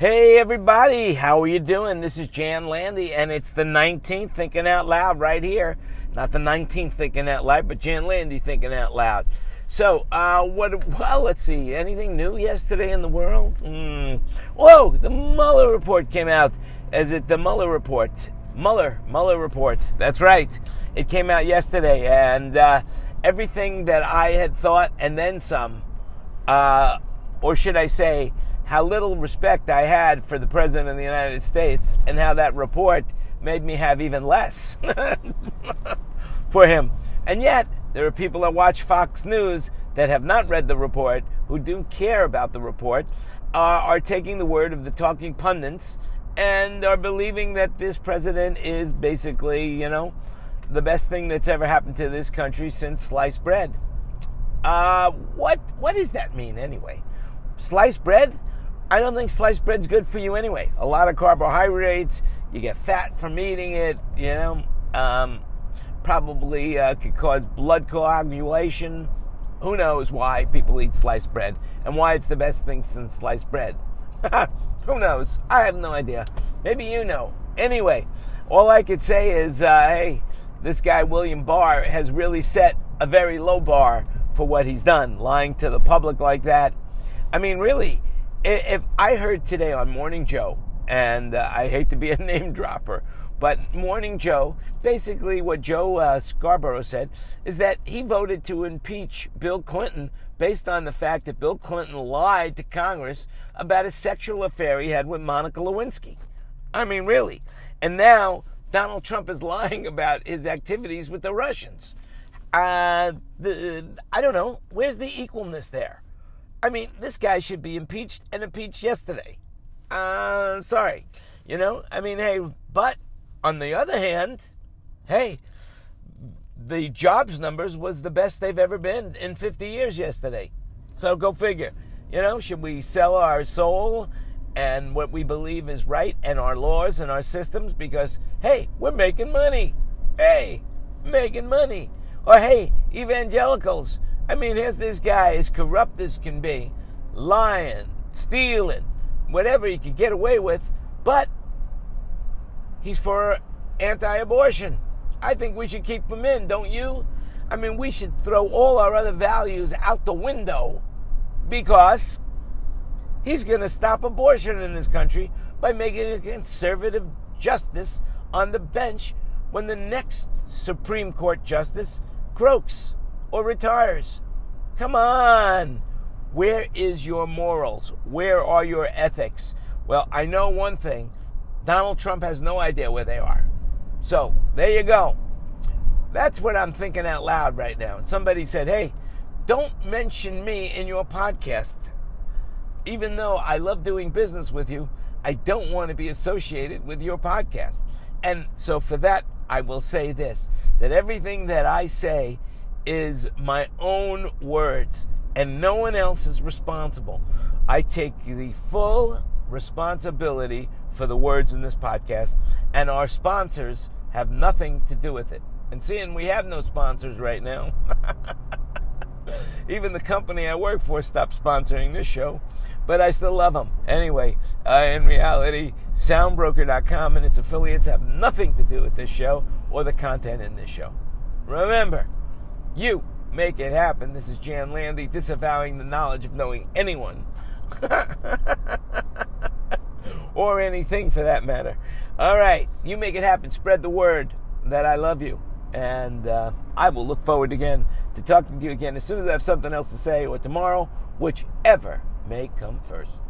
Hey everybody, how are you doing? This is Jan Landy, and it's the 19th Thinking Out Loud right here. Not the 19th Thinking Out Loud, but Jan Landy Thinking Out Loud. So, let's see, anything new yesterday in the world? Whoa, the Mueller report came out. Is it the Mueller report? Mueller report, that's right. It came out yesterday, and everything that I had thought, and then some, or should I say, how little respect I had for the President of the United States, and how that report made me have even less for him. And yet, there are people that watch Fox News that have not read the report, who do care about the report, are taking the word of the talking pundits, and are believing that this president is basically, the best thing that's ever happened to this country since sliced bread. What does that mean anyway? Sliced bread? I don't think sliced bread's good for you anyway. A lot of carbohydrates. You get fat from eating it. Probably could cause blood coagulation. Who knows why people eat sliced bread and why it's the best thing since sliced bread? Who knows? I have no idea. Maybe you know. Anyway, all I could say is, hey, this guy William Barr has really set a very low bar for what he's done, lying to the public like that. I mean, really. If I heard today on Morning Joe, and I hate to be a name dropper, but Morning Joe, basically what Joe Scarborough said is that he voted to impeach Bill Clinton based on the fact that Bill Clinton lied to Congress about a sexual affair he had with Monica Lewinsky. I mean, really. And now Donald Trump is lying about his activities with the Russians. I don't know. Where's the equalness there? I mean, this guy should be impeached and impeached yesterday. Sorry. I mean, hey, but on the other hand, hey, the jobs numbers was the best they've ever been in 50 years yesterday. So go figure. Should we sell our soul and what we believe is right and our laws and our systems because, hey, we're making money. Hey, making money. Or, hey, evangelicals. I mean, here's this guy, as corrupt as can be, lying, stealing, whatever he could get away with, but he's for anti-abortion. I think we should keep him in, don't you? I mean, we should throw all our other values out the window because he's going to stop abortion in this country by making a conservative justice on the bench when the next Supreme Court justice croaks or retires. Come on. Where is your morals? Where are your ethics? Well, I know one thing. Donald Trump has no idea where they are. So, there you go. That's what I'm thinking out loud right now. Somebody said, hey, don't mention me in your podcast. Even though I love doing business with you, I don't want to be associated with your podcast. And so for that, I will say this, that everything that I say is my own words, and no one else is responsible. I take the full responsibility for the words in this podcast, and our sponsors have nothing to do with it. And seeing we have no sponsors right now, even the company I work for stopped sponsoring this show, but I still love them. Anyway, in reality, SoundBroker.com and its affiliates have nothing to do with this show or the content in this show. Remember, you make it happen. This is Jan Landy disavowing the knowledge of knowing anyone. Or anything for that matter. All right. You make it happen. Spread the word that I love you. And I will look forward again to talking to you again as soon as I have something else to say or tomorrow, whichever may come first.